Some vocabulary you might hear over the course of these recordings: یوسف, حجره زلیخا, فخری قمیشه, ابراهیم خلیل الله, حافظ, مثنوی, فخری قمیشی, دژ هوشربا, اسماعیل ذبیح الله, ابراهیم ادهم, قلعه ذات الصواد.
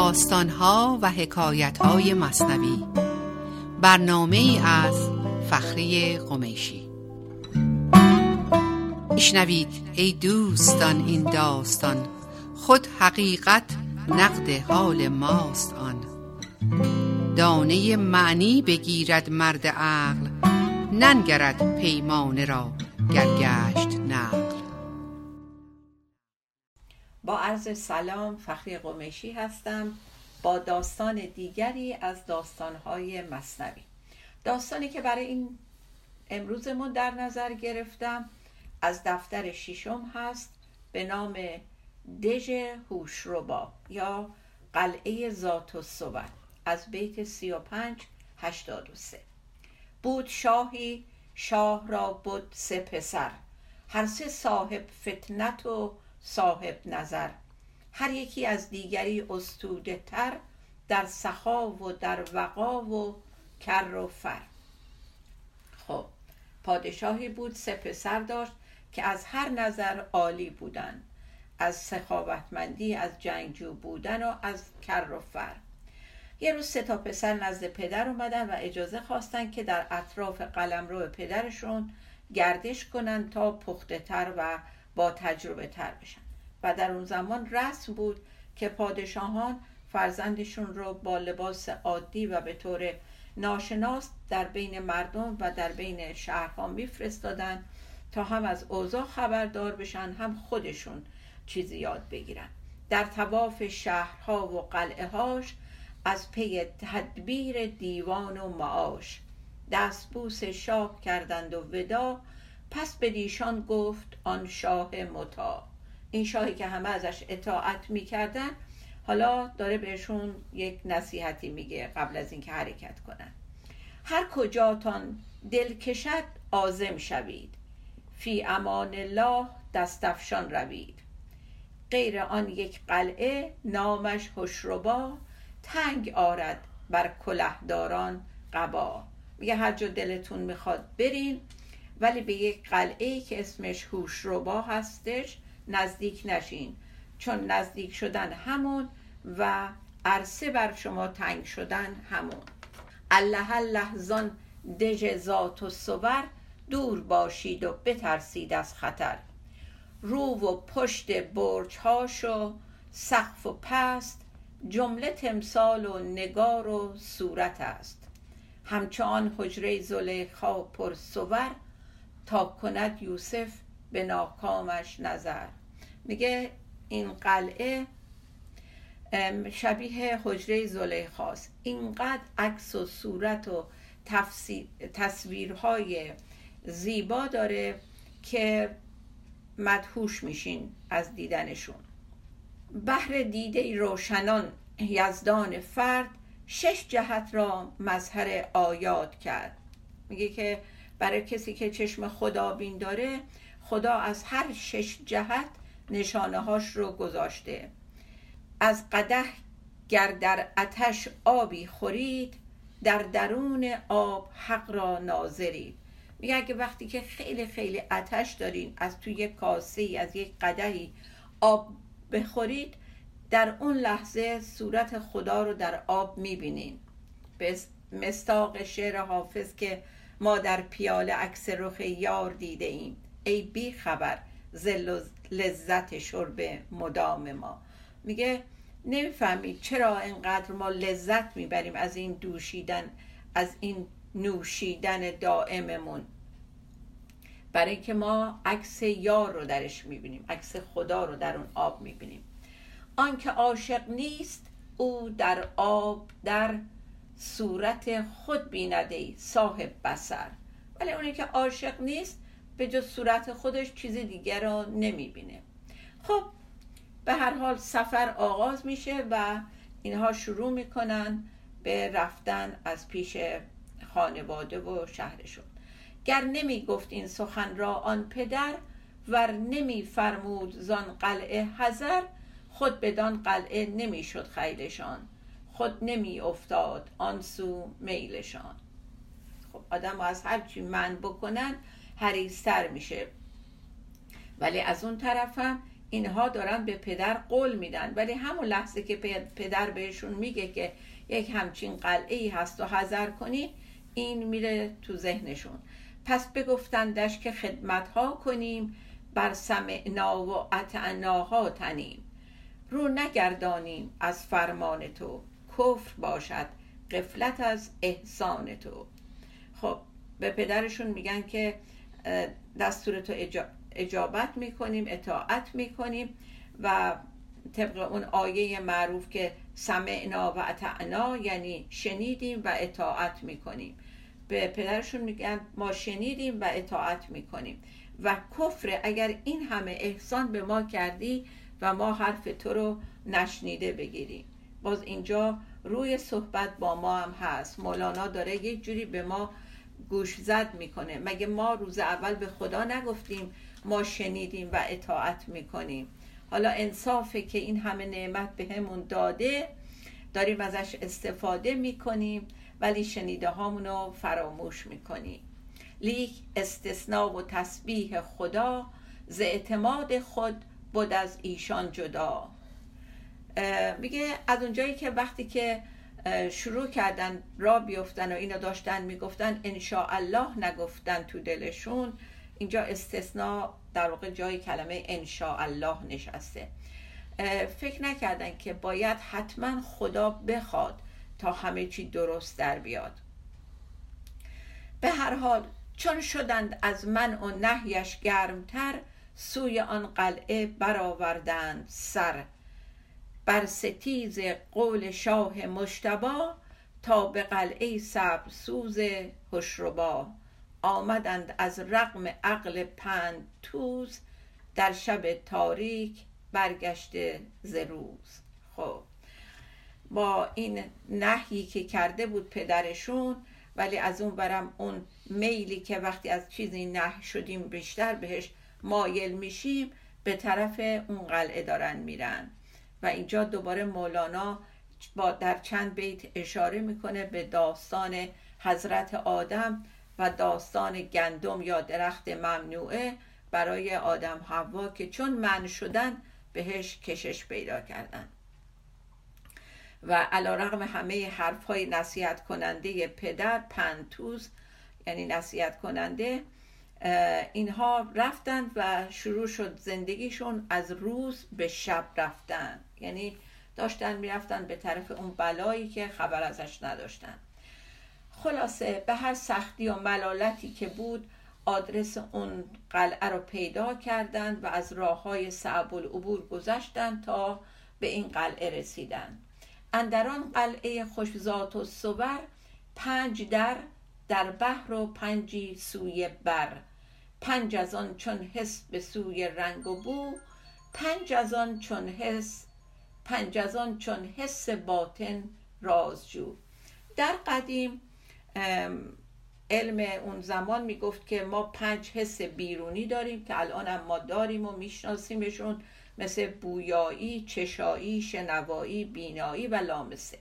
داستان‌ها و حکایت‌های مثنوی، برنامه‌ای از فخری قمیشه. اشنوید ای دوستان این داستان، خود حقیقت نقد حال ماست آن. دانه معنی بگیرد مرد عقل، ننگرد پیمانه را گرگشت نقل. با عرض سلام، فخری قمیشی هستم با داستان دیگری از داستانهای مثنوی. داستانی که برای این امروزمون در نظر گرفتم از دفتر ششم هست به نام دژ هوشربا یا قلعه ذات الصواد، از بیت 35-83. بود شاهی، شاه را بود سه پسر، هر سه صاحب فتنت و صاحب نظر. هر یکی از دیگری استوده تر، در سخا و در وقا و کر و فر. خب، پادشاهی بود سه پسر داشت که از هر نظر عالی بودن، از سخاوتمندی، از جنگجو بودن و از کر و فر. یه روز سه تا پسر نزد پدر اومدن و اجازه خواستن که در اطراف قلمرو پدرشون گردش کنن تا پخته تر و با تجربه تر بشن. و در اون زمان رسم بود که پادشاهان فرزندشون رو با لباس عادی و به طور ناشناس در بین مردم و در بین شهرها میفرستادن تا هم از اوضاع خبردار بشن، هم خودشون چیزی یاد بگیرن. در طواف شهرها و قلعه هاش از پی تدبیر دیوان و معاش، دستبوس شاه کردند و ودا. پس به دیشان گفت آن شاه مطاع. این شاهی که همه ازش اطاعت میکردن حالا داره بهشون یک نصیحتی میگه قبل از اینکه حرکت کنن. هر کجاتان دل کشد عازم شوید، فی امان الله دستفشان روید. غیر آن یک قلعه نامش هوشربا، تنگ آرد بر کلهداران قبا. میگه هر جا دلتون میخواد برین، ولی به یک قلعه‌ای که اسمش هوشربا هستش نزدیک نشین، چون نزدیک شدن همون و عرصه بر شما تنگ شدن همون. الله الله زان دژ ذات الصواد، دور باشید و بترسید از خطر. رو و پشت برج‌هاش و سقف و پست، جمله تمثال و نگار و صورت است. همچنان حجره زلیخا پر صور، تا کند یوسف به ناکامش نظر. میگه این قلعه شبیه حجره زلیخاست، اینقدر عکس و صورت و تصویرهای زیبا داره که مدهوش میشین از دیدنشون. بهر دیده روشنان یزدان فرد، شش جهت را مظهر آیات کرد. میگه که برای کسی که چشم خدابین داره، خدا از هر شش جهت نشانه هاش رو گذاشته. از قدح گر در آتش آبی خورید، در درون آب حق را ناظرید. میگه اگه وقتی که خیلی خیلی آتش دارین، از توی یک کاسه، از یک قدحی آب بخورید، در اون لحظه صورت خدا رو در آب میبینین. به مصداق شعر حافظ که ما در پیاله عکس رخ یار دیده ایم، ای بی خبر ز لذت شرب مدام ما. میگه نمیفهمید چرا اینقدر ما لذت میبریم از این دوشیدن، از این نوشیدن دائممون. برای اینکه ما عکس یار رو درش میبینیم، عکس خدا رو در اون آب میبینیم. آن که عاشق نیست او در آب در صورت خود بیندهی صاحب بصر. ولی اونی که عاشق نیست به جز صورت خودش چیز دیگر رو نمیبینه. خب، به هر حال سفر آغاز میشه و اینها شروع میکنن به رفتن از پیش خانواده و شهرشون. گر نمیگفت این سخن را آن پدر، ور نمیفرمود زان قلعه حذر، خود بدان قلعه نمیشد خیلشان، خود نمی افتاد آن سو میلشان. خب، آدم از هر چی من بکنن حریص‌تر میشه، ولی از اون طرف هم اینها دارن به پدر قول میدن، ولی همون لحظه که پدر بهشون میگه که یک همچین قلعه‌ای هست و حذر کنی، این میره تو ذهنشون. پس بگفتندش که خدمتها کنیم، بر سمعنا و اطعناها تنیم، رو نگردانیم از فرمان تو، کفر باشد غفلت از احسان تو. خب به پدرشون میگن که دستور تو اجابت میکنیم، اطاعت میکنیم و طبق اون آیه معروف که سمعنا و اطعنا یعنی شنیدیم و اطاعت میکنیم. به پدرشون میگن ما شنیدیم و اطاعت میکنیم و کفر اگر این همه احسان به ما کردی و ما حرف تو رو نشنیده بگیریم. باز اینجا روی صحبت با ما هم هست، مولانا داره یک جوری به ما گوش زد میکنه. مگه ما روز اول به خدا نگفتیم ما شنیدیم و اطاعت میکنیم؟ حالا انصافه که این همه نعمت به همون داده، داریم ازش استفاده میکنیم ولی شنیده هامونو فراموش میکنیم. لیک استثناء و تسبیح خدا، ز اعتماد خود بود از ایشان جدا. میگه از اونجایی که وقتی که شروع کردن را بیفتن و اینا داشتن میگفتن انشاءالله نگفتن تو دلشون، اینجا استثناء در واقع جای کلمه انشاءالله نشسته. فکر نکردن که باید حتما خدا بخواد تا همه چی درست در بیاد. به هر حال چون شدند از منع و نهیش گرمتر، سوی آن قلعه برآوردند سر، بر ستیز قول شاه مجتبی، تا به قلعه صبر سوز هوشربا. آمدند از رغم عقل پند توز، در شب تاریک برگشته ز روز. خب با این نهی که کرده بود پدرشون، ولی از اون برم اون میلی که وقتی از چیزی نهی شدیم بیشتر بهش مایل میشیم، به طرف اون قلعه دارن میرن. و اینجا دوباره مولانا در چند بیت اشاره میکنه به داستان حضرت آدم و داستان گندم یا درخت ممنوعه برای آدم حوا که چون منع شدن بهش کشش پیدا کردن. و علیرغم همه حرفهای نصیحت کننده پدر پنتوز یعنی نصیحت کننده، اینها رفتند و شروع شد زندگیشون از روز به شب رفتن، یعنی داشتن میرفتن به طرف اون بلایی که خبر ازش نداشتن. خلاصه به هر سختی و ملالتی که بود آدرس اون قلعه رو پیدا کردند و از راههای صعب العبور گذشتند تا به این قلعه رسیدند. اندران قلعه خوش ذات و صور، 5 در بحر و 5 سوی بر، 5 از آن چون حس به سوی رنگ و بو، 5 از آن چون حس، 5 از آن چون حس باطن رازجو. در قدیم علم اون زمان میگفت که ما 5 حس بیرونی داریم که الان هم ما داریم و میشناسیمشون، مثل بویایی، چشایی، شنوایی، بینایی و لامسه.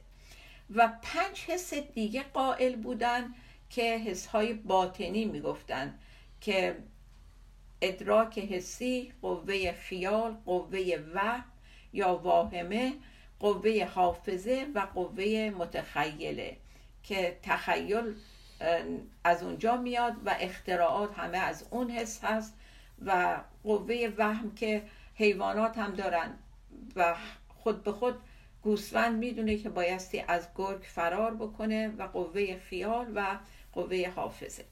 و 5 حس دیگه قائل بودن که حسهای باطنی میگفتن که ادراک حسی، قوه خیال، قوه وهم یا واهمه، قوه حافظه و قوه متخیله که تخیل از اونجا میاد و اختراعات همه از اون حس هست. و قوه وهم که حیوانات هم دارن و خود به خود گوسفند میدونه که بایستی از گرگ فرار بکنه، و قوه خیال و قوه حافظه.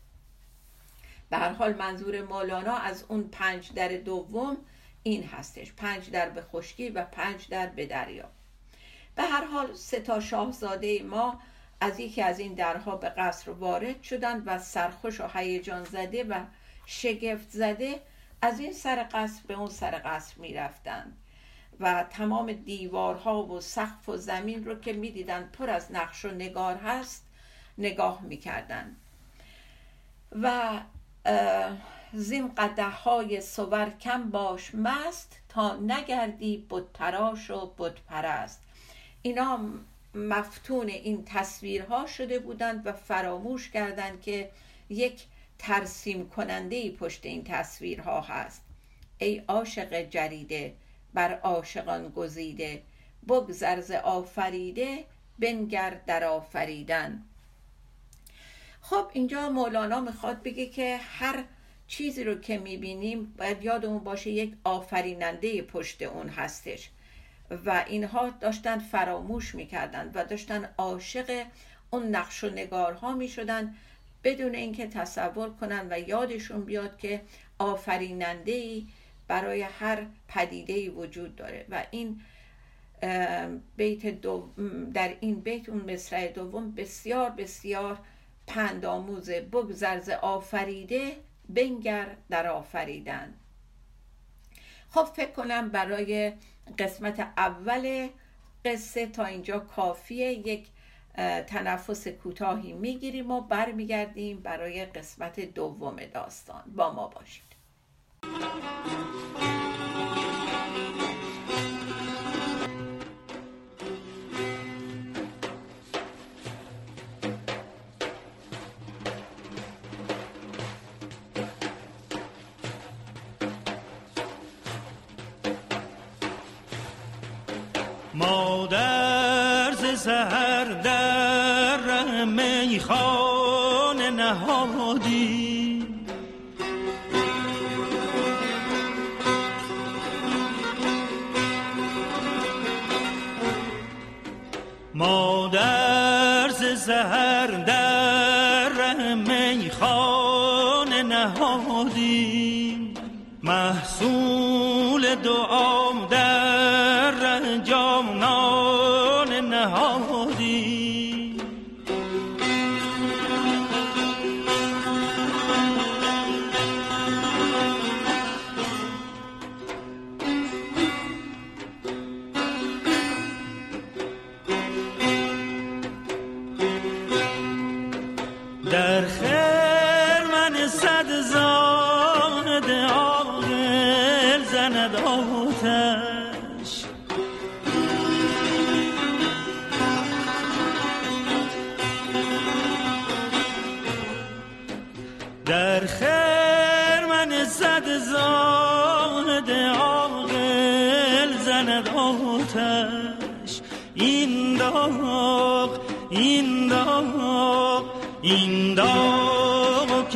به هر حال منظور مولانا از اون 5 دوم این هستش، 5 به خشکی و 5 به دریا. به هر حال 3 شاهزاده ما از یکی از این درها به قصر وارد شدند و سرخوش و هیجان زده و شگفت زده از این سر قصر به اون سر قصر می رفتند و تمام دیوارها و سقف و زمین رو که می دیدن پر از نقش و نگار هست نگاه می کردن. و زین قدح های صور کم باش مست، تا نگردی بت تراش و بت پرست. اینا مفتون این تصویرها شده بودند و فراموش کردند که یک ترسیم کنندهی پشت این تصویرها هست. ای عاشق جریده بر عاشقان گزیده، بگذر ز آفریده بنگر در آفریدن. خب اینجا مولانا میخواد بگه که هر چیزی رو که میبینیم باید یادمون باشه یک آفریننده پشت اون هستش و اینها داشتن فراموش میکردن و داشتن عاشق اون نقش و نگارها میشدن بدون اینکه تصور کنن و یادشون بیاد که آفریننده‌ای برای هر پدیده‌ای وجود داره. و این در این بیت اون مصرع دوم بسیار بسیار پندآموزه، بگذر ز آفریده بنگر در آفریدن. خب فکر کنم برای قسمت اول قصه تا اینجا کافیه، یک تنفس کوتاهی میگیریم و برمیگردیم برای قسمت دوم داستان. با ما باشید. مادر ز سحر در میخانه نهادی، مادر ز سحر در میخانه نهادی، محصول دعام در جام نان نهادی. در خرمن صد زاند آغل زند آتش، در خرمن صد زاند آغل زند آتش. این داغ، این داغ، این داغ که ما بر دل دیوانه نهادیم، مادر ز سحر در میخانه نهادیم،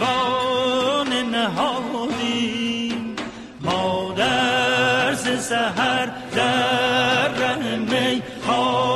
محصول دعا در جانان نهادیم.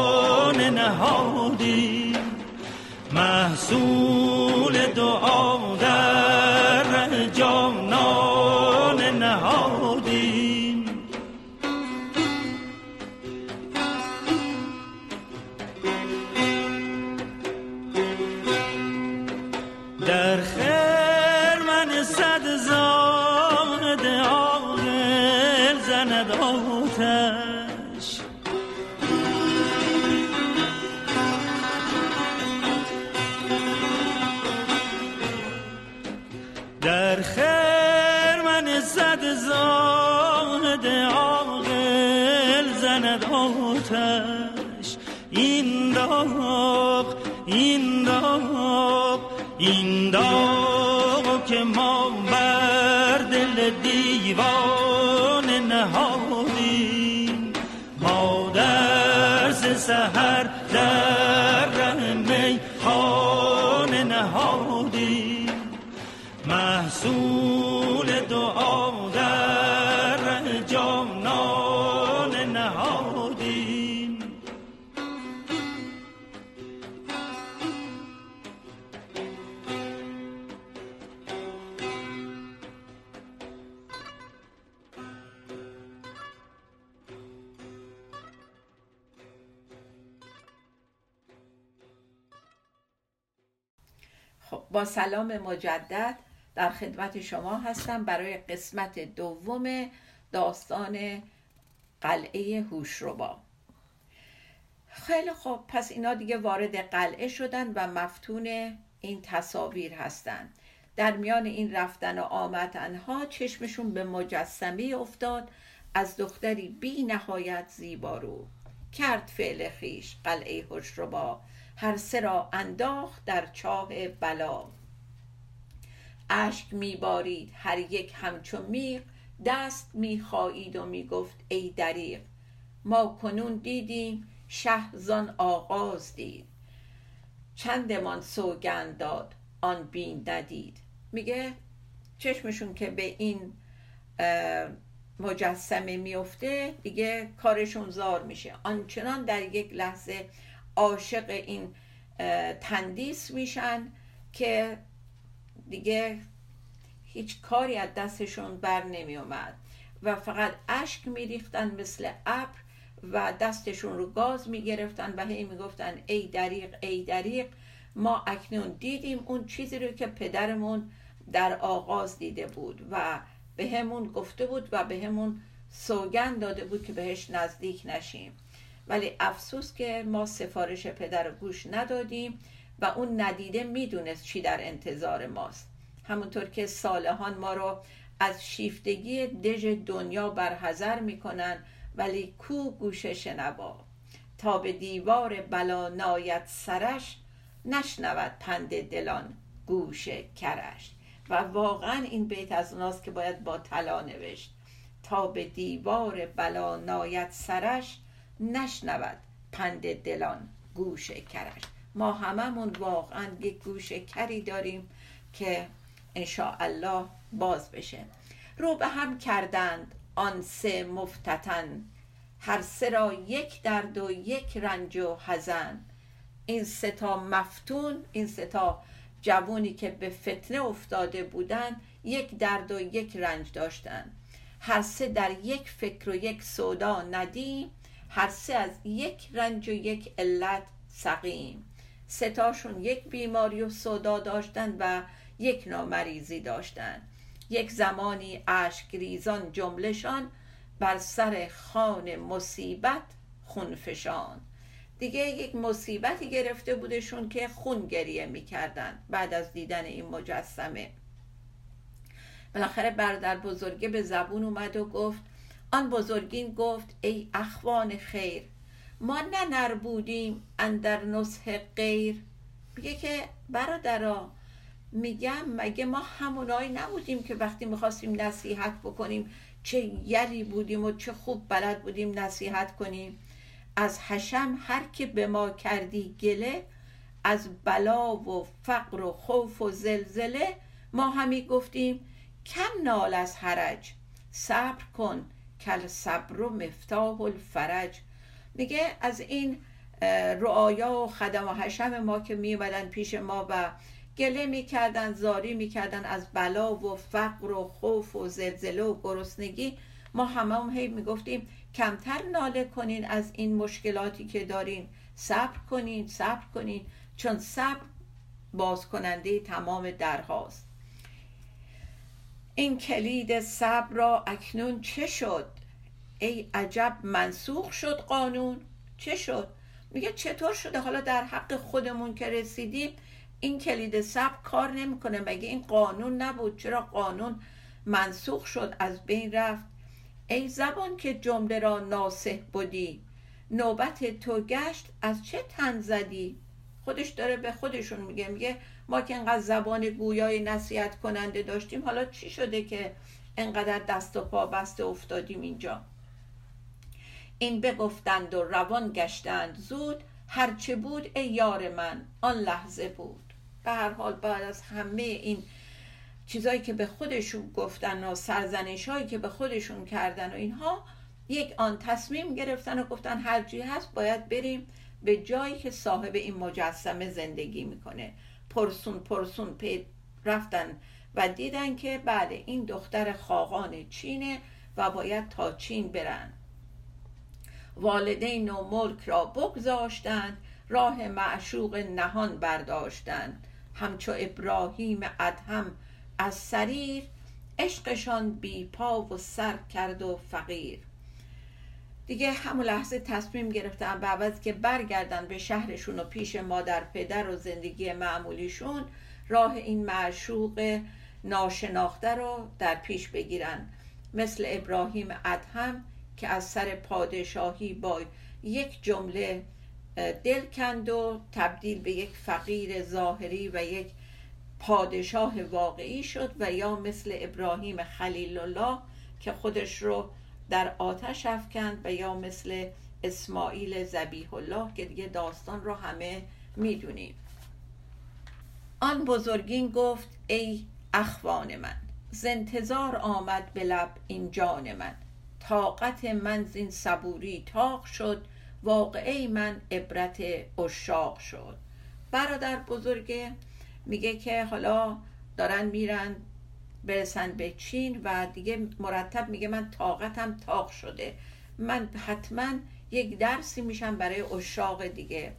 در خرمن صد زاند آغل زند آتش، در خرمن صد زاند آغل زند آتش. این داغ، این داغ، این داغ که ما بر دل دیوانه نهادیم، مادر ز سحر در میخانه نهادیم، محصول دعا در جام نان نهادیم. با سلام مجدد در خدمت شما هستم برای قسمت دوم داستان قلعه هوشربا. خیلی خب، پس اینا دیگه وارد قلعه شدن و مفتون این تصاویر هستن. در میان این رفتن و آمدنها چشمشون به مجسمه افتاد از دختری بی نهایت زیبارو، کرد فعل خویش قلعه هوشربا، هر سه را انداخت در چاه بلا. اشک میبارید هر یک همچو میغ، دست میخایید و میگفت ای دریغ. ما کنون دیدیم شه زان آغاز دید، چندمان سوگند داد آن بین ندید. میگه چشمشون که به این مجسمه میفته دیگه کارشون زار میشه، آنچنان در یک لحظه عاشق این تندیس میشن که دیگه هیچ کاری از دستشون بر نمی اومد و فقط اشک میریختن مثل ابر و دستشون رو گاز میگرفتن و هی میگفتن ای دریغ ای دریغ. ما اکنون دیدیم اون چیزی رو که پدرمون در آغاز دیده بود و به همون گفته بود و به همون سوگند داده بود که بهش نزدیک نشیم، ولی افسوس که ما سفارش پدر رو گوش ندادیم و اون ندیده میدونست چی در انتظار ماست. همونطور که صالحان ما رو از شیفتگی دژ دنیا برحذر میکنن، ولی کو گوش شنوا تا به دیوار بلا ناید سرش، نشنود پند دلان گوش کرش. و واقعا این بیت از اوناست که باید با طلا نوشت، تا به دیوار بلا ناید سرش، نشنود پند دلان گوش کرش. ما هممون واقعا یک گوش کری داریم که انشاءالله باز بشه. رو به هم کردند آن سه مفتتن، هر سه را یک درد و یک رنج و حزن. این سه تا مفتون، این سه تا جوانی که به فتنه افتاده بودند، یک درد و یک رنج داشتند. هر سه در یک فکر و یک سودا ندیم، هر سه از یک رنج و یک علت سقیم. سه تاشون یک بیماری و سودا داشتند و یک نامریضی داشتند. یک زمانی اشک ریزان جملشان، بر سر خوان مصیبت خونفشان. دیگه یک مصیبتی گرفته بودشون که خون گریه میکردن بعد از دیدن این مجسمه. بالاخره برادر بزرگه به زبون اومد و گفت، آن بزرگین گفت ای اخوان خیر، ما نه نر بودیم اندر نصح غیر. میگه که برادرها، میگم مگه ما همونایی نبودیم که وقتی میخواستیم نصیحت بکنیم چه یری بودیم و چه خوب بلد بودیم نصیحت کنیم؟ از حشم هر که به ما کردی گله، از بلا و فقر و خوف و زلزله، ما همی گفتیم کم نال از حرج، صبر کن کل صبر و مفتاح الفرج. میگه از این رعایا و خدم و حشم ما که میومدن پیش ما و گله میکردن، زاری میکردن از بلا و فقر و خوف و زلزله و گرسنگی، ما همه هی میگفتیم کمتر ناله کنین از این مشکلاتی که دارین، صبر کنین صبر کنین، چون صبر باز کننده تمام درهاست. این کلید صبر را اکنون چه شد؟ ای عجب منسوخ شد قانون. چه شد؟ میگه چطور شده حالا در حق خودمون که رسیدیم این کلید صبر کار نمیکنه؟ مگه این قانون نبود؟ چرا قانون منسوخ شد، از بین رفت؟ ای زبان که جمله را ناصح بودی، نوبت تو گشت از چه تن زدی؟ خودش داره به خودشون میگه، میگه ما که انقدر زبان گویای نصیحت کننده داشتیم، حالا چی شده که انقدر دست و پا بسته افتادیم اینجا؟ این بگفتند و روان گشتند زود، هرچه بود ای یار من آن لحظه بود. به هر حال بعد از همه این چیزایی که به خودشون گفتن و سرزنشایی که به خودشون کردن و اینها، یک آن تصمیم گرفتن و گفتن هر چی هست باید بریم به جایی که صاحب این مجسمه زندگی میکنه. پرسون پرسون رفتن و دیدن که بله این دختر خاقان چینه و باید تا چین برن. والدین و ملک را بگذاشتند، راه معشوق نهان برداشتند. همچو ابراهیم ادهم از سریر، عشقشان بی پا و سر کرد و فقیر. دیگه همون لحظه تصمیم گرفتن به عوض که برگردن به شهرشون و پیش مادر پدر و زندگی معمولیشون، راه این معشوق ناشناخته رو در پیش بگیرن. مثل ابراهیم ادهم که از سر پادشاهی با یک جمله دل کند و تبدیل به یک فقیر ظاهری و یک پادشاه واقعی شد و یا مثل ابراهیم خلیل الله که خودش رو در آتش افکند و یا مثل اسماعیل ذبیح الله که دیگه داستان رو همه میدونیم. آن بزرگین گفت ای اخوان من، ز انتظار آمد به لب این جان من، طاقت من زین صبوری طاق شد، واقعه من عبرت عشاق شد. برادر بزرگه میگه که حالا دارن میرن برسن به چین و دیگه مرتب میگه من طاقتم طاق شده، من حتما یک درسی میشم برای عشاق دیگه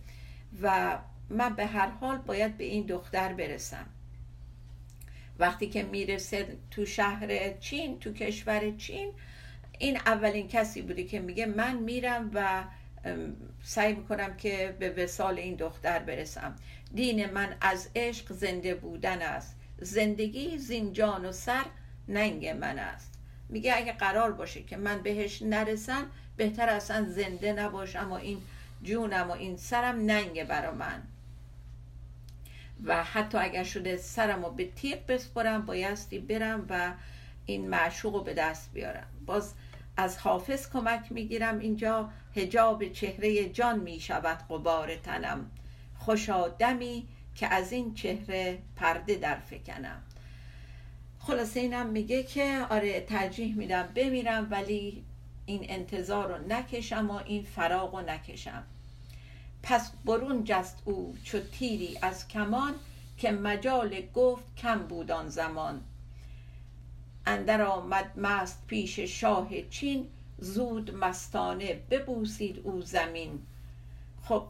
و من به هر حال باید به این دختر برسم. وقتی که میرسه تو شهر چین، تو کشور چین، این اولین کسی بوده که میگه من میرم و سعی میکنم که به وصال این دختر برسم. دین من از عشق زنده بودن است، زندگی زین جان و سر ننگ من است. میگه اگه قرار باشه که من بهش نرسم بهتر اصلا زنده نباشم و این جونم و این سرم ننگه برا من و حتی اگر شده سرم رو به تیغ بسپرم بایستی برم و این معشوق رو به دست بیارم. باز از حافظ کمک میگیرم اینجا، حجاب چهره جان میشود غبار تنم، خوش آدمی که از این چهره پرده در فکنم. خلاصه اینم میگه که آره ترجیح میدم بمیرم ولی این انتظار رو نکشم و این فراغ رو نکشم. پس برون جست او چو تیری از کمان، که مجال گفت کم بود آن زمان. اندر آمد مست پیش شاه چین، زود مستانه ببوسید او زمین. خب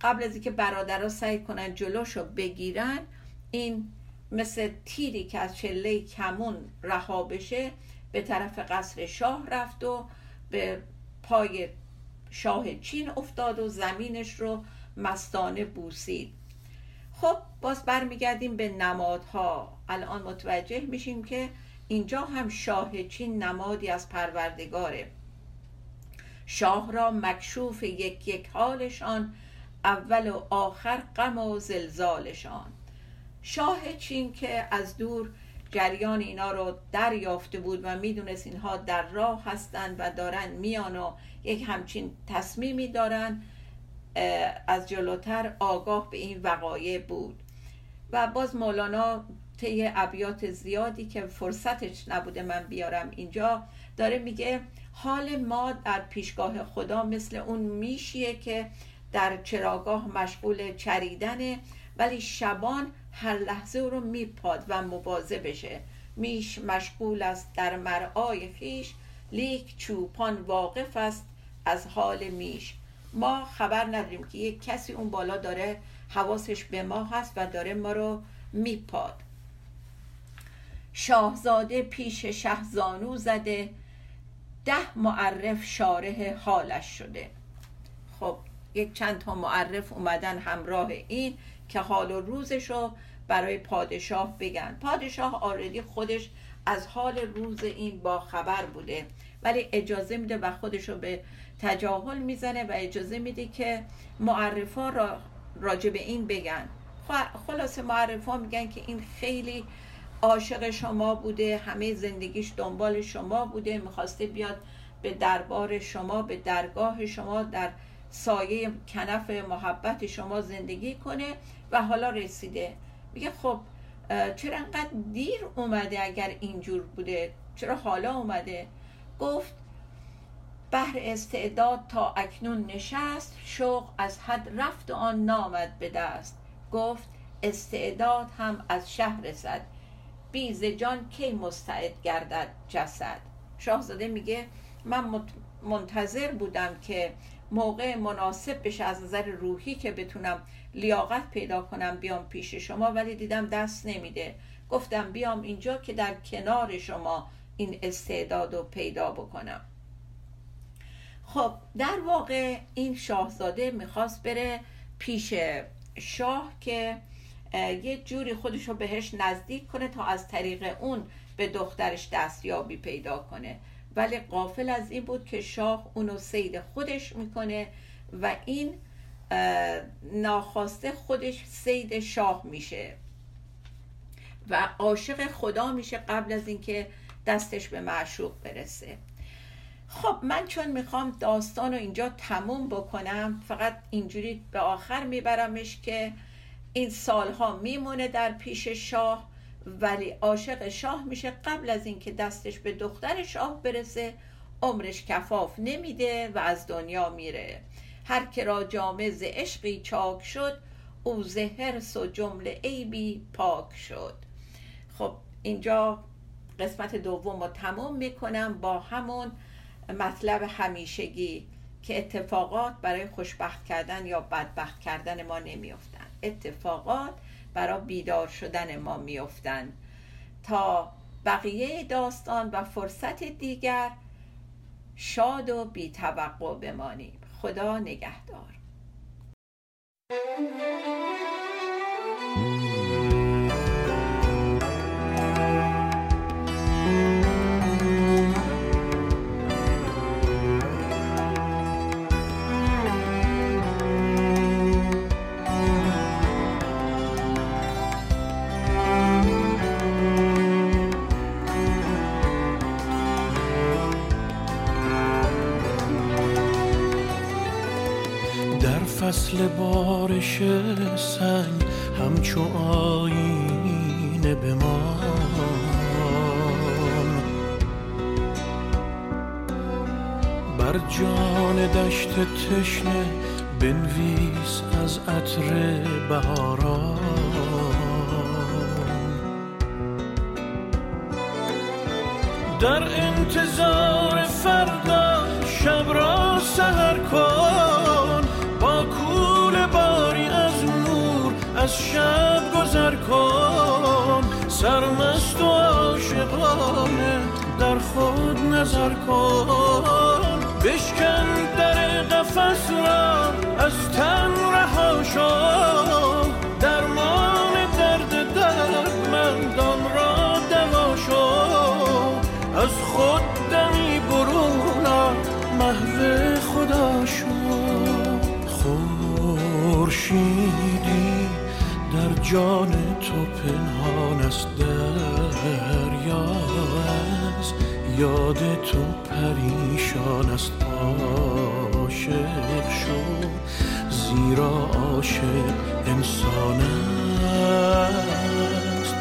قبل از اینکه برادرها سعی کنن جلوشو بگیرن، این مثل تیری که از چله کمون رها بشه به طرف قصر شاه رفت و به پای شاه چین افتاد و زمینش رو مستانه بوسید. خب باز برمیگردیم به نمادها. الان متوجه میشیم که اینجا هم شاه چین نمادی از پروردگاره. شاه را مکشوف یک یک حالشان، اول و آخر غم و زلزالشان. شاه چین که از دور جریان اینا رو دریافته بود و میدونست اینها در راه هستن و دارن میان و یک همچین تصمیمی دارن، از جلوتر آگاه به این وقایع بود. و باز مولانا طی ابیات زیادی که فرصتش نبوده من بیارم اینجا، داره میگه حال ما در پیشگاه خدا مثل اون میشیه که در چراگاه مشغول چریدنه ولی شبان هر لحظه او رو میپاد و مبازه بشه. میش مشغول است در مرعای خیش، لیک چوپان واقف است از حال میش. ما خبر نداریم که یک کسی اون بالا داره حواسش به ما هست و داره ما رو میپاد. شاهزاده پیش شه زانو زده، 10 معرف شارح حالش شده. خب یک چند تا معرف اومدن همراه این که حال و روزش رو برای پادشاه بگن. پادشاه آردی خودش از حال روز این با خبر بوده ولی اجازه میده و خودش رو به تجاهل میزنه و اجازه میده که معرفا را راجع به این بگن. خلاصه معرفا میگن که این خیلی عاشق شما بوده، همه زندگیش دنبال شما بوده، میخواسته بیاد به دربار شما، به درگاه شما، در سایه کنف محبت شما زندگی کنه و حالا رسیده. میگه خب چرا انقدر دیر اومده اگر اینجور بوده؟ چرا حالا اومده؟ گفت بهر استعداد تا اکنون نشست، شوق از حد رفت و آن نامد به دست. گفت استعداد هم از شهر رسد، بیز جان کی مستعد گردد جسد. شاهزاده میگه من منتظر بودم که موقع مناسب بشه از نظر روحی که بتونم لیاقت پیدا کنم بیام پیش شما ولی دیدم دست نمیده. گفتم بیام اینجا که در کنار شما این استعداد رو پیدا بکنم. خب در واقع این شاهزاده میخواست بره پیش شاه که یه جوری خودشو بهش نزدیک کنه تا از طریق اون به دخترش دستیابی پیدا کنه ولی غافل از این بود که شاه اونو سید خودش میکنه و این ناخواسته خودش سید شاه میشه. و عاشق خدا میشه قبل از اینکه دستش به معشوق برسه. خب من چون میخوام داستان رو اینجا تموم بکنم، فقط اینجوری به آخر میبرمش که این سالها میمونه در پیش شاه، ولی عاشق شاه میشه قبل از اینکه دستش به دختر شاه برسه. عمرش کفاف نمیده و از دنیا میره. هر که را جامه ز عشقی چاک شد، او ز حرص و جمله عیبی پاک شد. خب اینجا قسمت دوم رو تمام میکنم با همون مطلب همیشگی که اتفاقات برای خوشبخت کردن یا بدبخت کردن ما نمیافتن، اتفاقات برای بیدار شدن ما میافتن. تا بقیه داستان و فرصت دیگر شاد و بی توقع بمانیم. خدا نگهدار. فصل بارش سنگ همچو آینه بمان، بر جان دشت تشنه بنویس از عطر بهاران. در انتظار فردا شب را سحر کن، با کول باری از نور از شب گذر کن. سرمست و عاشقانه در خود نظر کن، بشکن در قفس را از تن رها شو، درمان درد دردمندان را دوا شو. از خود دمی برونا محو خدا شو. خورشیدی در جان تو پنهان است، دریا از یاد تو پریشان است. عاشق شو زیرا عاشق انسان است.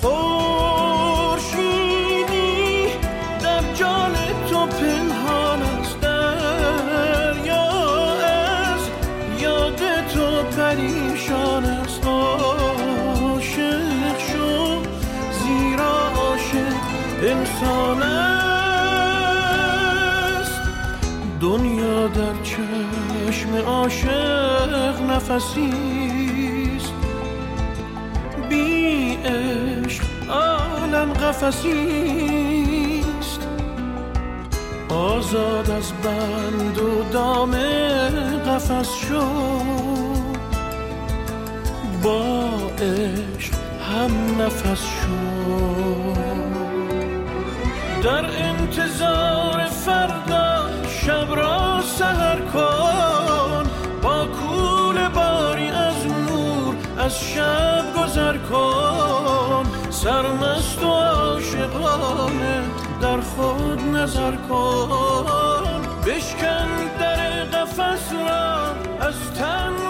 خورشیدی در جان تو پنهان است، پریشان است. عاشق شو زیرا عاشق انسان است. دنیا در چشم عاشق نفسیست، بی عشق عالم قفسیست. آزاد از بند و دام قفس شو، با عشق هم نفس شو. در انتظار فردا شب را سحر کن، با کول باری از نور از شب گذر کن. سرمست و عاشقانه در خود نظر کن، بشکن در قفس را از تن